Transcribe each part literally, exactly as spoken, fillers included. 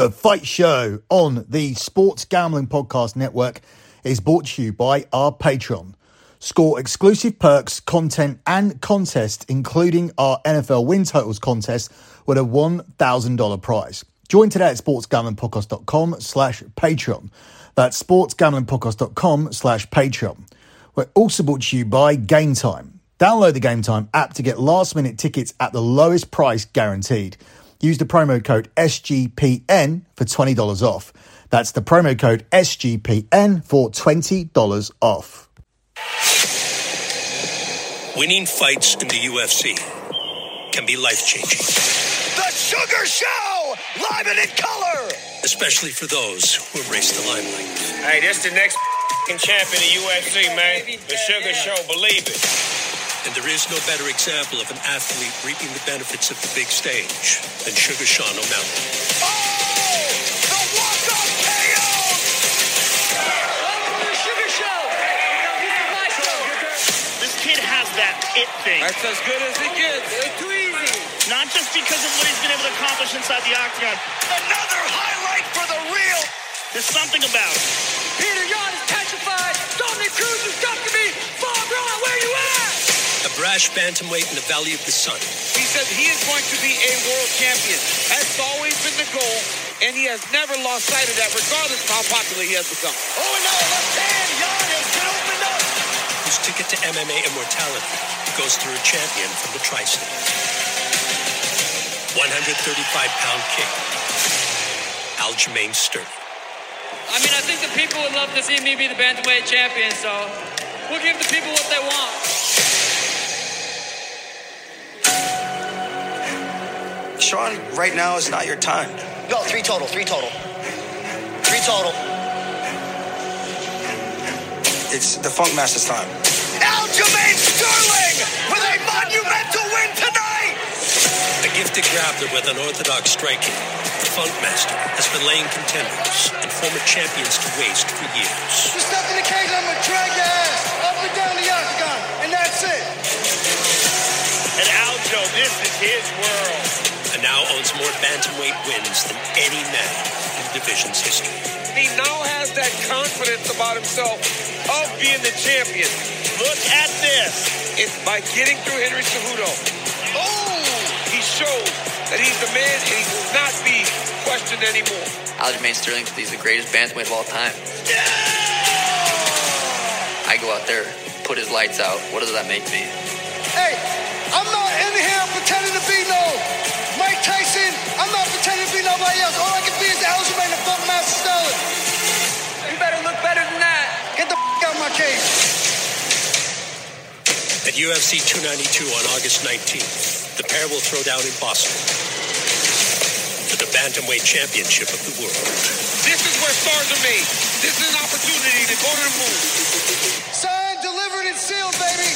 The Fight Show on the Sports Gambling Podcast Network is brought to you by our Patreon. Score exclusive perks, content and contests, including our N F L win totals contest with a one thousand dollars prize. Join today at sportsgamblingpodcast.com slash Patreon. That's sportsgamblingpodcast.com slash Patreon. We're also brought to you by GameTime. Download the GameTime app to get last minute tickets at the lowest price guaranteed. Use the promo code S G P N for twenty dollars off. That's the promo code S G P N for twenty dollars off. Winning fights in the U F C can be life-changing. The Sugar Show, live and in color. Especially for those who embrace the limelight. Hey, this the next champ in the U F C, man. The Sugar Show, believe it. And there is no better example of an athlete reaping the benefits of the big stage than Sugar Sean O'Malley. Oh! It thing. That's as good as it gets. It's too easy. Not just because of what he's been able to accomplish inside the octagon. Another highlight for the real. There's something about it. Peter Yan is petrified. Dominic Cruz is stuck to me. Bob Rowan, where you at? A brash bantamweight in the Valley of the Sun. He said he is going to be a world champion. That's always been the goal, and he has never lost sight of that, regardless of how popular he has become. Oh, and now left hand, Yan is going to open up. His ticket to M M A immortality goes through a champion from the tri-state. one hundred thirty-five pound kick. Aljamain Sterling. I mean, I think the people would love to see me be the bantamweight champion, so we'll give the people what they want. Sean, right now is not your time. No, three total, three total. Three total. It's the Funk Master's time. Aljamain Sterling with a monumental win tonight! A gifted grappler with unorthodox striking, the Funkmaster has been laying contenders and former champions to waste for years. You step in the cage, I'm gonna drag your ass up and down the octagon, and that's it. And Aljo, this is his world. And now owns more bantamweight wins than any man in the division's history. He now has that confidence about himself of being the champion. Look at this. It's by getting through Henry Cejudo. Oh, he showed that he's the man and he will not be questioned anymore. Aljamain Sterling, he's the greatest bantamweight of all time. Yeah! I go out there, put his lights out. What does that make me? Hey, I'm not in here pretending to be no Mike Tyson. I'm not pretending to be nobody else. All I can be is Aljamain the Funkmaster Sterling. You better look better than that. Get the f*** out of my cage. At U F C two ninety-two on August nineteenth, the pair will throw down in Boston for the Bantamweight Championship of the world. This is where stars are made. This is an opportunity to go to the moon. Signed, delivered, and sealed, baby.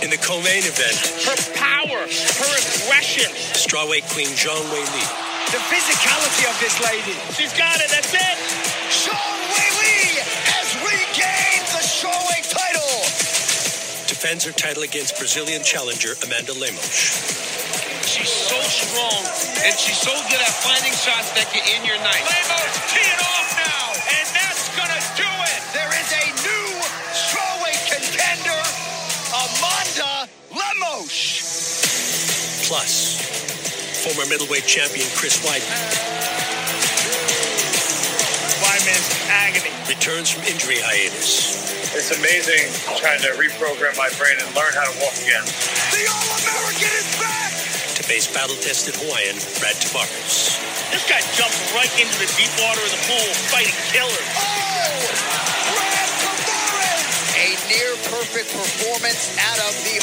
In the co-main event, her power, her aggression. Strawweight Queen Zhang Weili. The physicality of this lady. She's got it, that's it. Zhang Weili has regained the strawweight title. Defends her title against Brazilian challenger Amanda Lemos. She's so strong, and she's so good at finding shots that get in your night. Lemos teeing off now, and that's gonna do it. There is a new strawweight contender, Amanda Lemos. Plus, former middleweight champion Chris Weidman. Weidman's agony. Returns from injury hiatus. It's amazing trying to reprogram my brain and learn how to walk again. The All-American is back! To face battle-tested Hawaiian Brad Tavares. This guy jumped right into the deep water of the pool fighting killers. Oh! Brad Tavares! A near-perfect performance out of the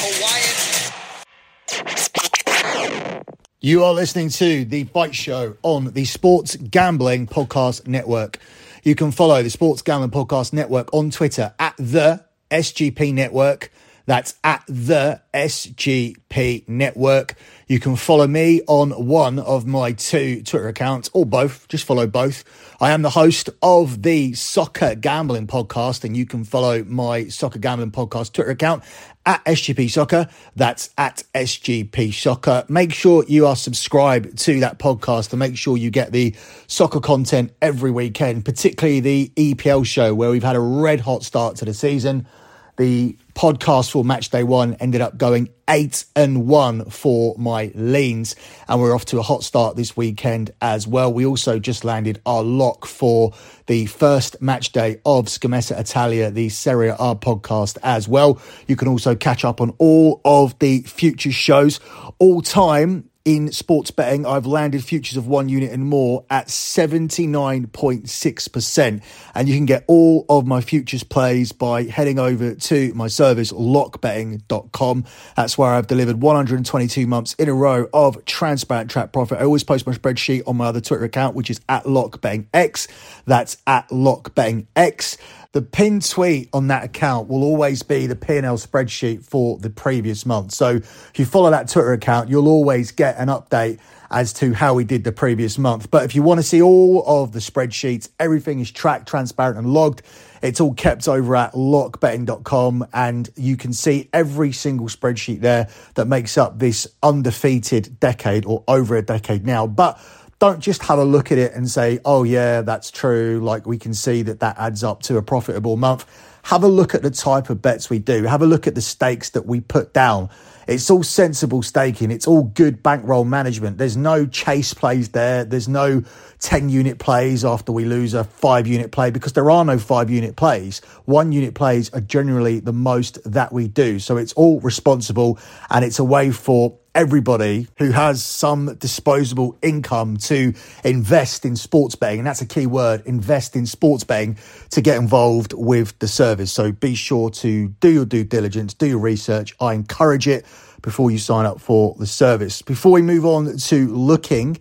Hawaiian. You are listening to The Fight Show on the Sports Gambling Podcast Network. You can follow the Sports Gambling Podcast Network on Twitter at the S G P Network. That's at the S G P Network. You can follow me on one of my two Twitter accounts, or both. Just follow both. I am the host of the Soccer Gambling Podcast, and you can follow my Soccer Gambling Podcast Twitter account at S G P Soccer. That's at S G P Soccer. Make sure you are subscribed to that podcast and make sure you get the soccer content every weekend, particularly the E P L show, where we've had a red hot start to the season. The podcast for match day one ended up going eight and one for my leans, and we're off to a hot start this weekend as well. We also just landed our lock for the first match day of Scamessa Italia, the Serie A podcast as well. You can also catch up on all of the future shows all time. In sports betting, I've landed futures of one unit and more at seventy-nine point six percent. And you can get all of my futures plays by heading over to my service, lock betting dot com. That's where I've delivered one hundred twenty-two months in a row of transparent track profit. I always post my spreadsheet on my other Twitter account, which is at LockBettingX. That's at LockBettingX. The pinned tweet on that account will always be the P and L spreadsheet for the previous month. So if you follow that Twitter account, you'll always get an update as to how we did the previous month. But if you want to see all of the spreadsheets, everything is tracked, transparent and logged. It's all kept over at lock betting dot com, and you can see every single spreadsheet there that makes up this undefeated decade, or over a decade now. But don't just have a look at it and say, oh yeah, that's true. Like, we can see that that adds up to a profitable month. Have a look at the type of bets we do. Have a look at the stakes that we put down. It's all sensible staking. It's all good bankroll management. There's no chase plays there. There's no ten unit plays after we lose a five unit play, because there are no five unit plays. One unit plays are generally the most that we do. So it's all responsible, and it's a way for everybody who has some disposable income to invest in sports betting. And that's a key word, invest in sports betting, to get involved with the service. So be sure to do your due diligence, do your research. I encourage it before you sign up for the service. Before we move on to looking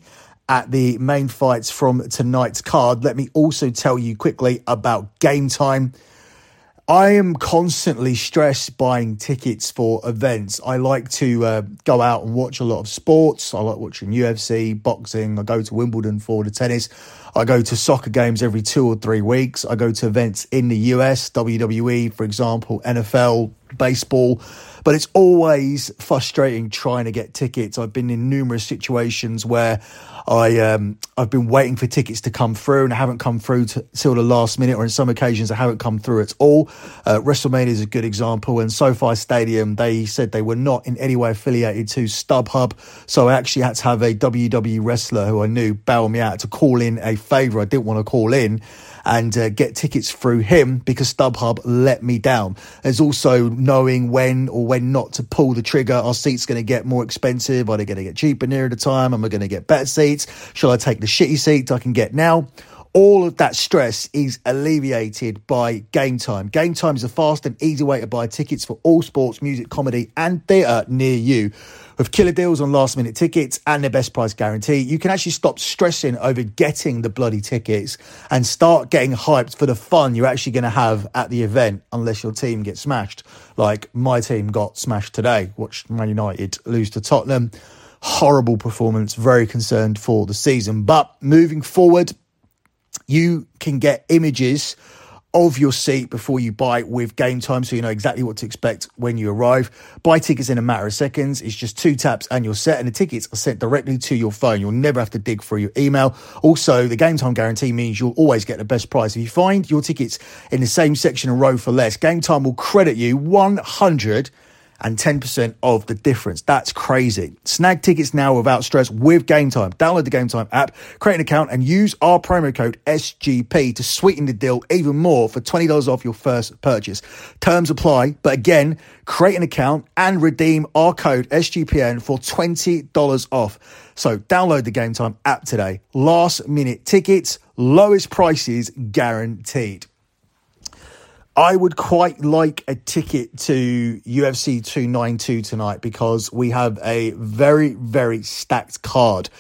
at the main fights from tonight's card, let me also tell you quickly about Game Time. I am constantly stressed buying tickets for events. I like to uh, go out and watch a lot of sports. I like watching U F C, boxing. I go to Wimbledon for the tennis. I go to soccer games every two or three weeks. I go to events in the U S, W W E, for example, N F L, baseball. But it's always frustrating trying to get tickets. I've been in numerous situations where I, um, I've been waiting for tickets to come through and I haven't come through to, till the last minute, or in some occasions I haven't come through at all. Uh, WrestleMania is a good example, and SoFi Stadium, they said they were not in any way affiliated to StubHub. So I actually had to have a W W E wrestler who I knew bail me out to call in a favour. I didn't want to call in and uh, get tickets through him because StubHub let me down. There's also knowing when or when not to pull the trigger. Our seats going to get more expensive? Are they going to get cheaper nearer the time? Am I going to get better seats? Shall I take the shitty seats I can get now? All of that stress is alleviated by Game Time. Game Time is a fast and easy way to buy tickets for all sports, music, comedy, and theatre near you. With killer deals on last-minute tickets and their best price guarantee, you can actually stop stressing over getting the bloody tickets and start getting hyped for the fun you're actually going to have at the event, unless your team gets smashed, like my team got smashed today. Watched Man United lose to Tottenham. Horrible performance, very concerned for the season. But moving forward, you can get images of your seat before you buy with Game Time, so you know exactly what to expect when you arrive. Buy tickets in a matter of seconds. It's just two taps and you're set, and the tickets are sent directly to your phone. You'll never have to dig through your email. Also, the Game Time guarantee means you'll always get the best price. If you find your tickets in the same section and row for less, Game Time will credit you one hundred ten percent of the difference. That's crazy. Snag tickets now without stress with Game Time. Download the Game Time app, create an account, and use our promo code S G P to sweeten the deal even more for twenty dollars off your first purchase. Terms apply, but again, create an account and redeem our code S G P N for twenty dollars off. So download the Game Time app today. Last minute tickets, lowest prices guaranteed. I would quite like a ticket to U F C two ninety-two tonight, because we have a very, very stacked card.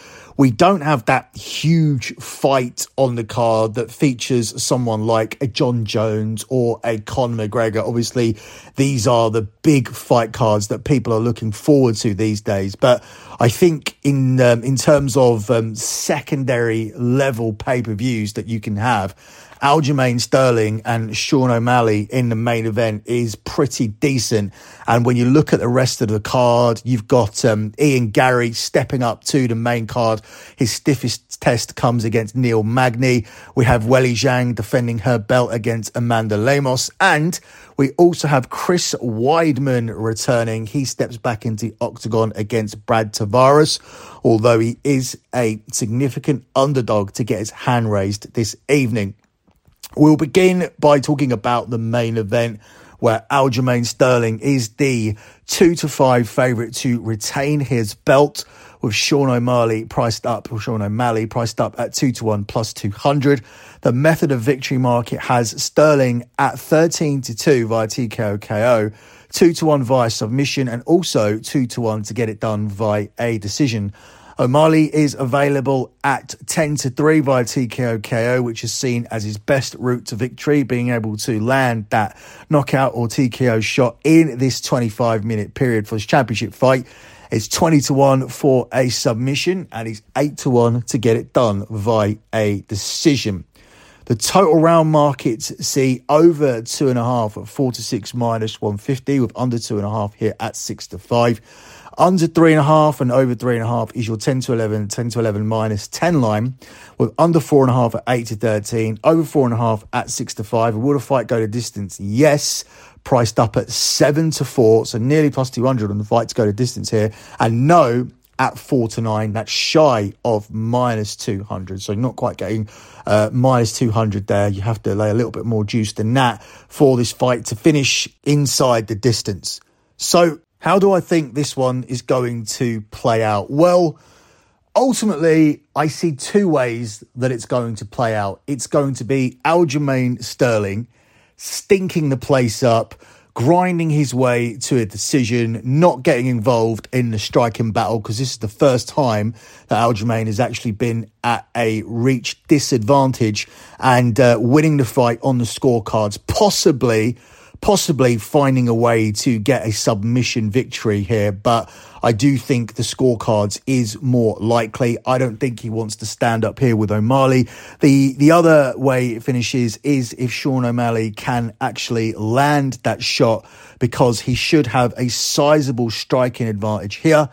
we don't have that huge fight on the card that features someone like a John Jones or a Conor McGregor. Obviously, these are the big fight cards that people are looking forward to these days. But I think in um, in terms of um, secondary level pay-per-views that you can have, Aljamain Sterling and Sean O'Malley in the main event is pretty decent. And when you look at the rest of the card, you've got um, Ian Garry stepping up to the main card. His stiffest test comes against Neil Magny. We have Weili Zhang defending her belt against Amanda Lemos. And we also have Chris Weidman returning. He steps back into the octagon against Brad Tavares, although he is a significant underdog to get his hand raised this evening. We'll begin by talking about the main event, where Aljamain Sterling is the two to five favourite to retain his belt, with Sean O'Malley priced up, or Sean O'Malley priced up at two to one plus two hundred. The method of victory market has Sterling at thirteen to two via T K O K O, two to one via submission, and also two to one to get it done via a decision. O'Malley is available at ten to three via T K O K O, which is seen as his best route to victory, being able to land that knockout or T K O shot in this twenty-five minute period for his championship fight. It's twenty to one for a submission, and he's eight to one to get it done via a decision. The total round markets see over two and a half at four to six minus one fifty, with under two and a half here at six to five. Under three and a half and over three and a half is your ten to eleven, ten to eleven minus ten line, with under four and a half at eight to thirteen, over four and a half at six to five. Will the fight go to distance? Yes. Priced up at seven to four. So nearly plus two hundred on the fight to go to distance here. And no, at four to nine, that's shy of minus two hundred. So not quite getting uh, minus two hundred there. You have to lay a little bit more juice than that for this fight to finish inside the distance. So how do I think this one is going to play out? Well, ultimately, I see two ways that it's going to play out. It's going to be Aljamain Sterling stinking the place up, grinding his way to a decision, not getting involved in the striking battle, because this is the first time that Aljamain has actually been at a reach disadvantage, and uh, winning the fight on the scorecards, possibly... possibly finding a way to get a submission victory here. But I do think the scorecards is more likely. I don't think he wants to stand up here with O'Malley. The the other way it finishes is if Sean O'Malley can actually land that shot, because he should have a sizable striking advantage here.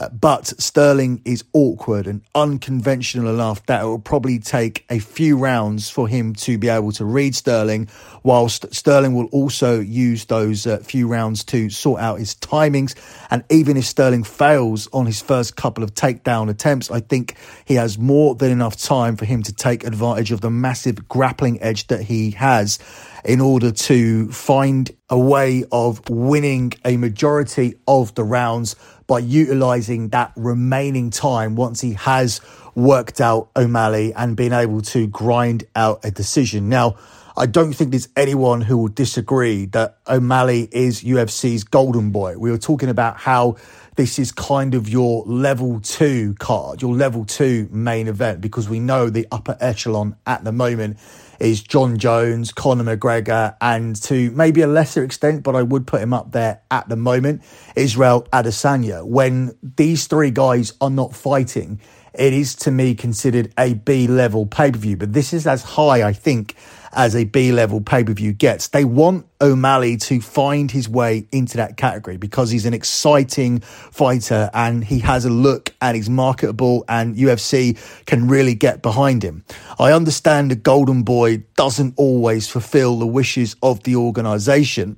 Uh, but Sterling is awkward and unconventional enough that it will probably take a few rounds for him to be able to read Sterling, whilst Sterling will also use those uh, few rounds to sort out his timings. And even if Sterling fails on his first couple of takedown attempts, I think he has more than enough time for him to take advantage of the massive grappling edge that he has in order to find a way of winning a majority of the rounds by utilising that remaining time once he has worked out O'Malley and been able to grind out a decision. Now, I don't think there's anyone who will disagree that O'Malley is U F C's golden boy. We were talking about how this is kind of your level two card, your level two main event, because we know the upper echelon at the moment is John Jones, Conor McGregor, and to maybe a lesser extent, but I would put him up there at the moment, Israel Adesanya. When these three guys are not fighting, it is to me considered a B-level pay-per-view, but this is as high, I think, as a B-level pay-per-view gets. They want O'Malley to find his way into that category because he's an exciting fighter and he has a look and he's marketable and U F C can really get behind him. I understand the golden boy doesn't always fulfill the wishes of the organization,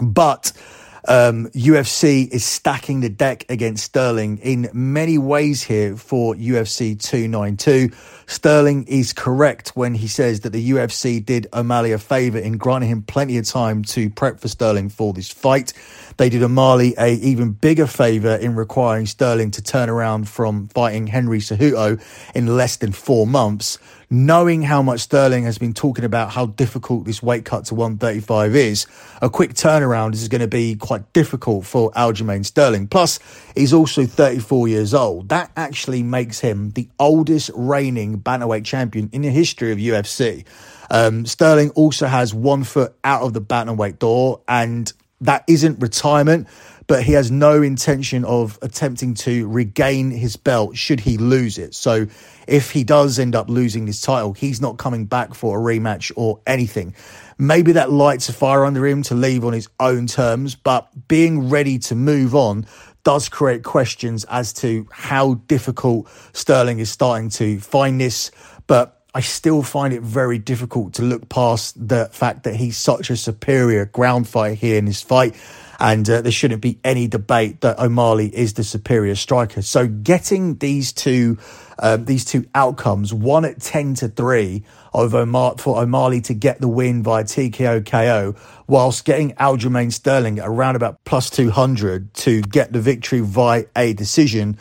but Um, U F C is stacking the deck against Sterling in many ways here for U F C two ninety-two. Sterling is correct when he says that the U F C did O'Malley a favour in granting him plenty of time to prep for Sterling for this fight. They did O'Malley a even bigger favour in requiring Sterling to turn around from fighting Henry Cejudo in less than four months. knowing how much Sterling has been talking about how difficult this weight cut to one thirty-five is, a quick turnaround is going to be quite difficult for Aljamain Sterling. Plus, he's also thirty-four years old. That actually makes him the oldest reigning bantamweight champion in the history of U F C. Um, Sterling also has one foot out of the bantamweight door, and that isn't retirement, but he has no intention of attempting to regain his belt should he lose it. So if he does end up losing his title, he's not coming back for a rematch or anything. Maybe that lights a fire under him to leave on his own terms, but being ready to move on does create questions as to how difficult Sterling is starting to find this. But I still find it very difficult to look past the fact that he's such a superior ground fighter here in this fight. And uh, there shouldn't be any debate that O'Malley is the superior striker. So getting these two uh, these two outcomes, one at ten to three of Omar- for O'Malley to get the win via T K O K O, whilst getting Aljamain Sterling at around about plus two hundred to get the victory via a decision,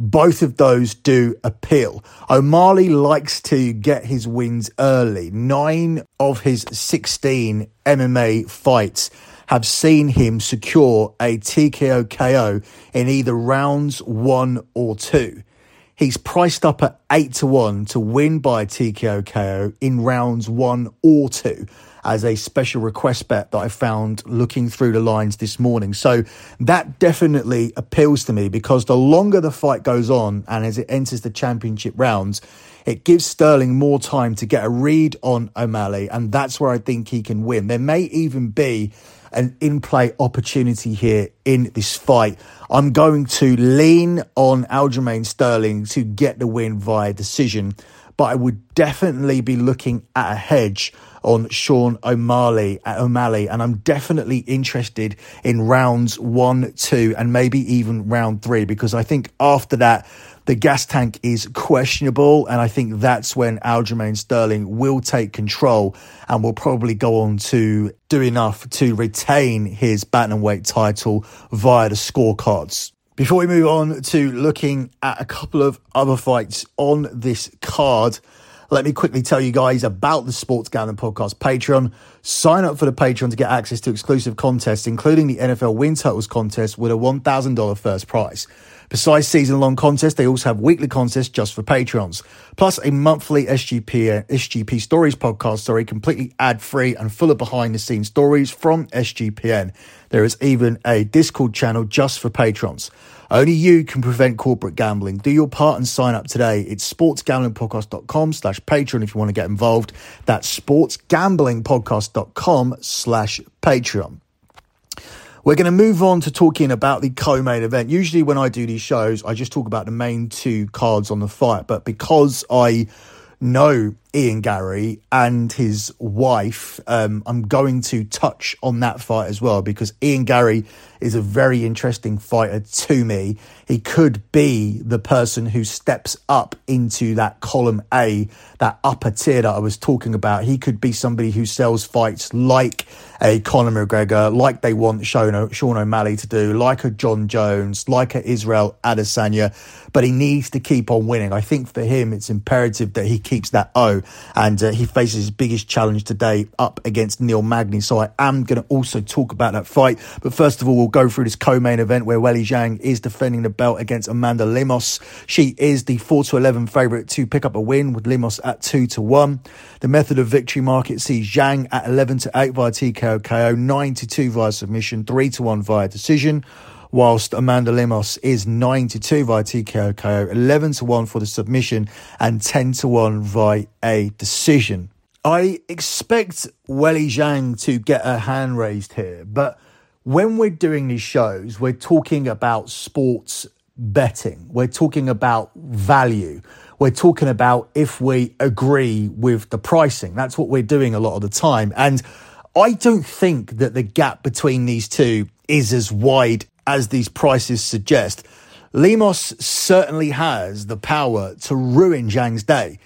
both of those do appeal. O'Malley likes to get his wins early. Nine of his sixteen M M A fights have seen him secure a T K O K O in either rounds one or two. He's priced up at eight to one to win by T K O K O in rounds one or two as a special request bet that I found looking through the lines this morning. So that definitely appeals to me, because the longer the fight goes on and as it enters the championship rounds, it gives Sterling more time to get a read on O'Malley, and that's where I think he can win. There may even be an in-play opportunity here in this fight. I'm going to lean on Aljamain Sterling to get the win via decision, but I would definitely be looking at a hedge on Sean O'Malley, O'Malley, and I'm definitely interested in rounds one, two, and maybe even round three, because I think after that, the gas tank is questionable, and I think that's when Aljamain Sterling will take control and will probably go on to do enough to retain his bantamweight title via the scorecards. Before we move on to looking at a couple of other fights on this card, let me quickly tell you guys about the Sports Gambling Podcast Patreon. Sign up for the Patreon to get access to exclusive contests, including the N F L Win Totals contest with a one thousand dollars first prize. Besides season-long contests, they also have weekly contests just for Patreons, plus a monthly S G P, S G P Stories podcast, sorry, completely ad-free and full of behind-the-scenes stories from S G P N. There is even a Discord channel just for Patreons. Only you can prevent corporate gambling. Do your part and sign up today. It's sportsgamblingpodcast.com slash Patreon if you want to get involved. That's sportsgamblingpodcast.com slash Patreon. We're going to move on to talking about the co-main event. Usually when I do these shows, I just talk about the main two cards on the fight. But because I know Ian Garry and his wife, um, I'm going to touch on that fight as well, because Ian Garry is a very interesting fighter to me. He could be the person who steps up into that column A, that upper tier that I was talking about. He could be somebody who sells fights like a Conor McGregor, like they want Sean, o- Sean O'Malley to do, like a John Jones, like a Israel Adesanya, but he needs to keep on winning. I think for him, it's imperative that he keeps that O, and uh, he faces his biggest challenge today up against Neil Magny. So I am going to also talk about that fight. But first of all, we'll go through this co-main event where Weili Zhang is defending the belt against Amanda Lemos. She is the four to eleven favourite to pick up a win, with Lemos at two to one. The method of victory market sees Zhang at eleven to eight via T K O K O, nine to two via submission, three to one via decision, whilst Amanda Lemos is nine to two via T K O K O, eleven to one for the submission, and ten to one via a decision. I expect Weili Zhang to get her hand raised here, but when we're doing these shows, we're talking about sports betting. We're talking about value. We're talking about if we agree with the pricing. That's what we're doing a lot of the time. And I don't think that the gap between these two is as wide as these prices suggest. Lemos certainly has the power to ruin Zhang's day.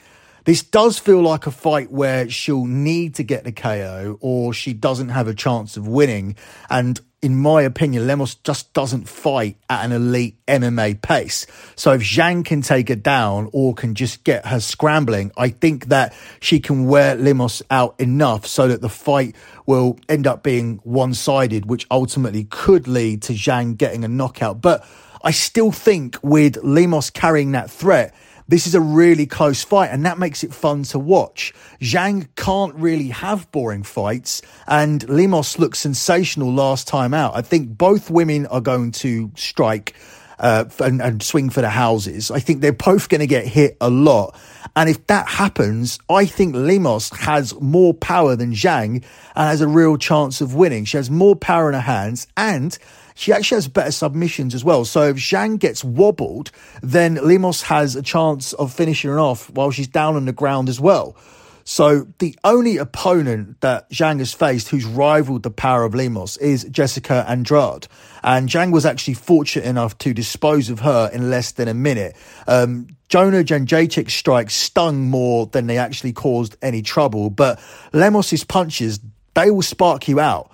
This does feel like a fight where she'll need to get the K O or she doesn't have a chance of winning. And in my opinion, Lemos just doesn't fight at an elite M M A pace. So if Zhang can take her down or can just get her scrambling, I think that she can wear Lemos out enough so that the fight will end up being one-sided, which ultimately could lead to Zhang getting a knockout. But I still think with Lemos carrying that threat, this is a really close fight, and that makes it fun to watch. Zhang can't really have boring fights, and Lemos looked sensational last time out. I think both women are going to strike uh, and, and swing for the houses. I think they're both going to get hit a lot. And if that happens, I think Lemos has more power than Zhang and has a real chance of winning. She has more power in her hands, and she actually has better submissions as well. So if Zhang gets wobbled, then Lemos has a chance of finishing her off while she's down on the ground as well. So the only opponent that Zhang has faced who's rivaled the power of Lemos is Jessica Andrade. And Zhang was actually fortunate enough to dispose of her in less than a minute. Um, Jonah Janjacek's strikes stung more than they actually caused any trouble. But Lemos's punches, they will spark you out.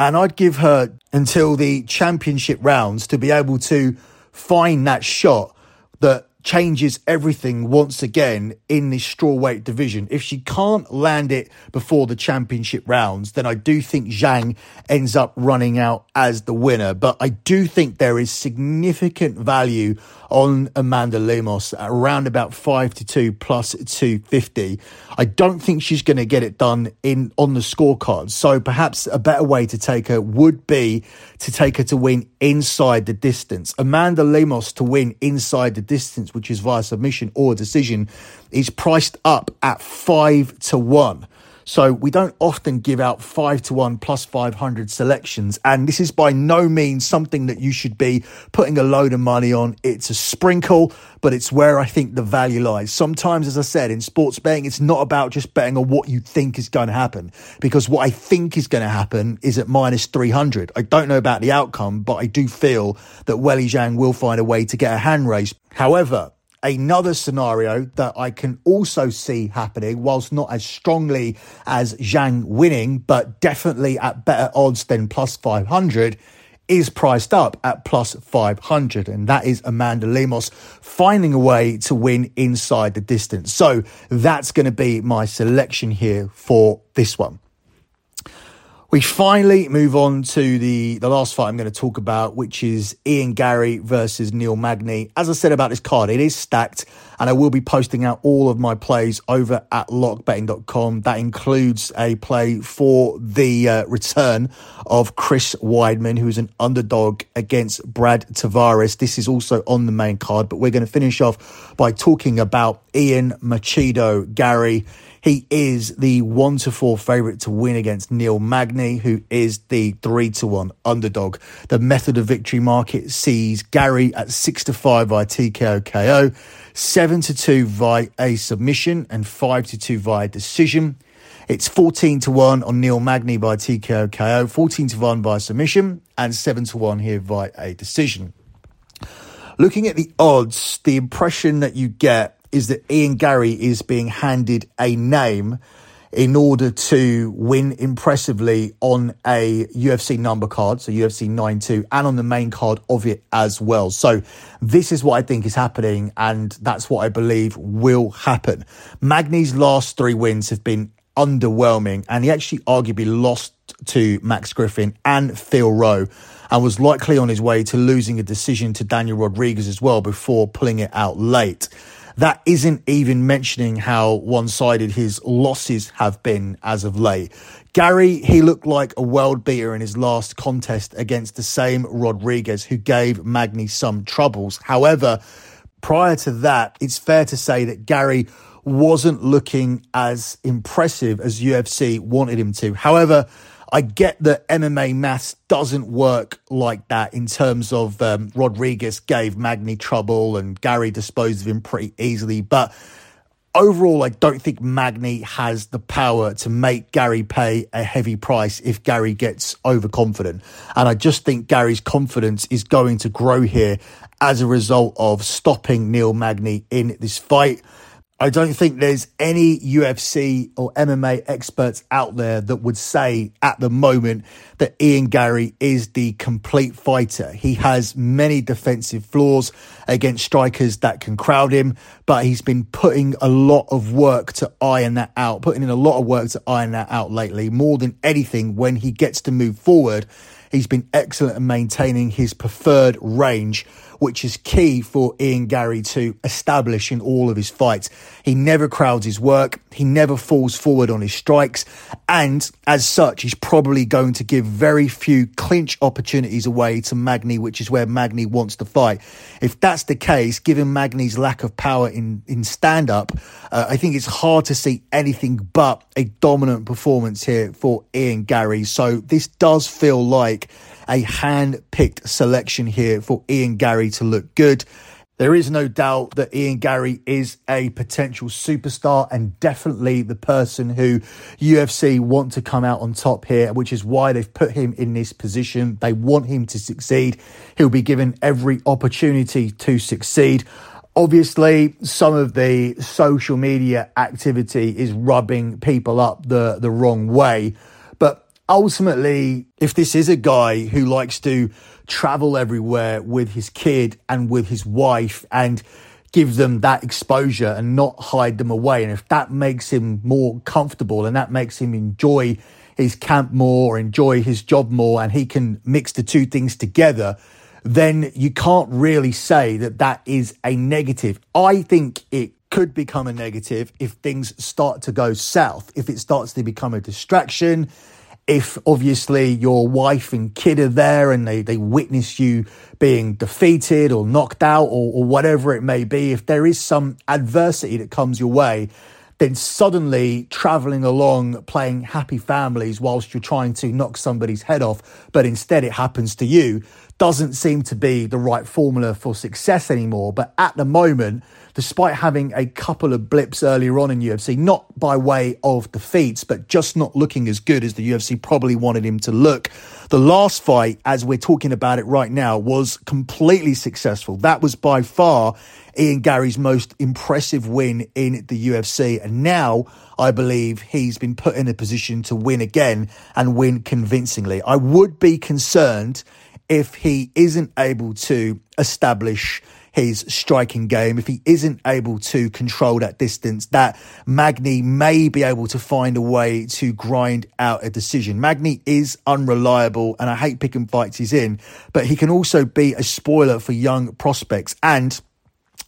And I'd give her until the championship rounds to be able to find that shot that changes everything once again in the strawweight division. If she can't land it before the championship rounds, then I do think Zhang ends up running out as the winner. But I do think there is significant value on Amanda Lemos at around about five to two plus two fifty. I don't think she's going to get it done in on the scorecards. So perhaps a better way to take her would be to take her to win inside the distance. Amanda Lemos to win inside the distance, which is via submission or decision, is priced up at five to one. So we don't often give out five to one plus five hundred selections. And this is by no means something that you should be putting a load of money on. It's a sprinkle, but it's where I think the value lies. Sometimes, as I said, in sports betting, it's not about just betting on what you think is going to happen, because what I think is going to happen is at minus three hundred. I don't know about the outcome, but I do feel that Weili Zhang will find a way to get a hand raise. However, another scenario that I can also see happening, whilst not as strongly as Zhang winning, but definitely at better odds than plus five hundred, is priced up at plus five hundred. And that is Amanda Lemos finding a way to win inside the distance. So that's going to be my selection here for this one. We finally move on to the, the last fight I'm going to talk about, which is Ian Garry versus Neil Magny. As I said about this card, it is stacked, and I will be posting out all of my plays over at lock betting dot com. That includes a play for the uh, return of Chris Weidman, who is an underdog against Brad Tavares. This is also on the main card, but we're going to finish off by talking about Ian Machido Garry. He is the one to four favorite to win against Neil Magny, who is the three to one underdog. The method of victory market sees Garry at six to five via T K O K O, seven to two via a submission, and five to two via decision. It's fourteen to one on Neil Magny by T K O K O, fourteen to one via submission, and seven to one here via a decision. Looking at the odds, the impression that you get is that Ian Garry is being handed a name in order to win impressively on a U F C number card, so U F C ninety-two, and on the main card of it as well. So this is what I think is happening, and that's what I believe will happen. Magny's last three wins have been underwhelming, and he actually arguably lost to Max Griffin and Phil Rowe, and was likely on his way to losing a decision to Daniel Rodriguez as well before pulling it out late. That isn't even mentioning how one-sided his losses have been as of late. Garry, he looked like a world beater in his last contest against the same Rodriguez, who gave Magny some troubles. However, prior to that, it's fair to say that Garry wasn't looking as impressive as U F C wanted him to. However, I get that M M A maths doesn't work like that in terms of um, Rodriguez gave Magny trouble and Garry disposed of him pretty easily. But overall, I don't think Magny has the power to make Garry pay a heavy price if Garry gets overconfident. And I just think Garry's confidence is going to grow here as a result of stopping Neil Magny in this fight. I don't think there's any U F C or M M A experts out there that would say at the moment that Ian Garry is the complete fighter. He has many defensive flaws against strikers that can crowd him, but he's been putting a lot of work to iron that out, putting in a lot of work to iron that out lately. More than anything, when he gets to move forward, he's been excellent at maintaining his preferred range, which is key for Ian Garry to establish in all of his fights. He never crowds his work. He never falls forward on his strikes. And as such, he's probably going to give very few clinch opportunities away to Magny, which is where Magny wants to fight. If that's the case, given Magny's lack of power in, in stand-up, uh, I think it's hard to see anything but a dominant performance here for Ian Garry. So this does feel like a hand-picked selection here for Ian Garry to look good. There is no doubt that Ian Garry is a potential superstar and definitely the person who U F C want to come out on top here, which is why they've put him in this position. They want him to succeed. He'll be given every opportunity to succeed. Obviously, some of the social media activity is rubbing people up the, the wrong way. Ultimately, if this is a guy who likes to travel everywhere with his kid and with his wife and give them that exposure and not hide them away, and if that makes him more comfortable and that makes him enjoy his camp more, or enjoy his job more, and he can mix the two things together, then you can't really say that that is a negative. I think it could become a negative if things start to go south, if it starts to become a distraction. If obviously your wife and kid are there and they, they witness you being defeated or knocked out or, or whatever it may be, if there is some adversity that comes your way, then suddenly traveling along, playing happy families whilst you're trying to knock somebody's head off, but instead it happens to you, doesn't seem to be the right formula for success anymore. But at the moment, despite having a couple of blips earlier on in U F C, not by way of defeats, but just not looking as good as the U F C probably wanted him to look, the last fight, as we're talking about it right now, was completely successful. That was by far Ian Garry's most impressive win in the U F C. And now I believe he's been put in a position to win again and win convincingly. I would be concerned if he isn't able to establish his striking game, if he isn't able to control that distance, that Magny may be able to find a way to grind out a decision. Magny is unreliable, and I hate picking fights he's in, but he can also be a spoiler for young prospects, and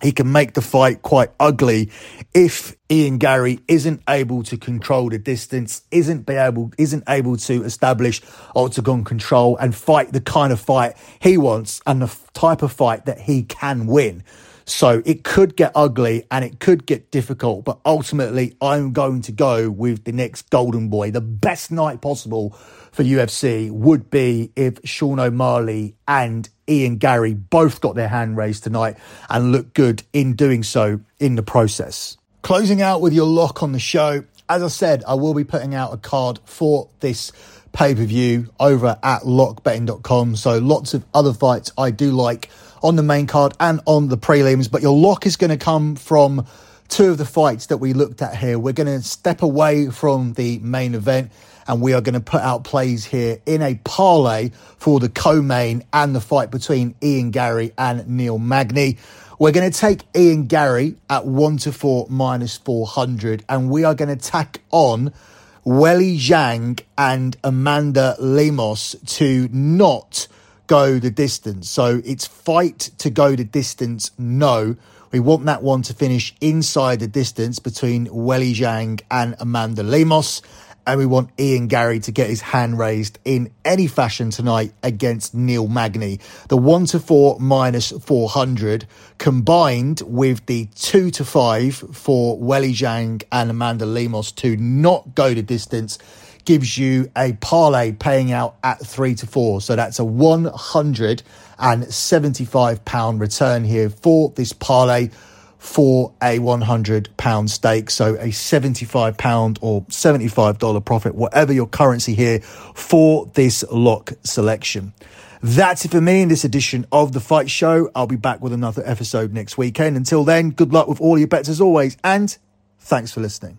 he can make the fight quite ugly if Ian Garry isn't able to control the distance, isn't be able, isn't able to establish octagon control and fight the kind of fight he wants and the type of fight that he can win. So it could get ugly and it could get difficult, but ultimately I'm going to go with the next golden boy. The best night possible for U F C would be if Sean O'Malley and Ian Garry both got their hand raised tonight and looked good in doing so in the process. Closing out with your lock on the show. As I said, I will be putting out a card for this pay-per-view over at lock betting dot com. So lots of other fights I do like on the main card and on the prelims, but your lock is going to come from two of the fights that we looked at here. We're going to step away from the main event and we are going to put out plays here in a parlay for the co-main and the fight between Ian Garry and Neil Magny. We're going to take Ian Garry at one to four minus four hundred, and we are going to tack on Weili Zhang and Amanda Lemos to not go the distance. So it's fight to go the distance, no. We want that one to finish inside the distance between Weili Zhang and Amanda Lemos. And we want Ian Garry to get his hand raised in any fashion tonight against Neil Magny. The one to four minus four hundred combined with the two to five for Weili Zhang and Amanda Lemos to not go the distance gives you a parlay paying out at three to four. So that's a one hundred seventy-five pounds return here for this parlay for a one hundred pounds stake. So a seventy-five pounds or seventy-five dollars profit, whatever your currency here, for this lock selection. That's it for me in this edition of The Fight Show. I'll be back with another episode next weekend. Until then, good luck with all your bets as always, and thanks for listening.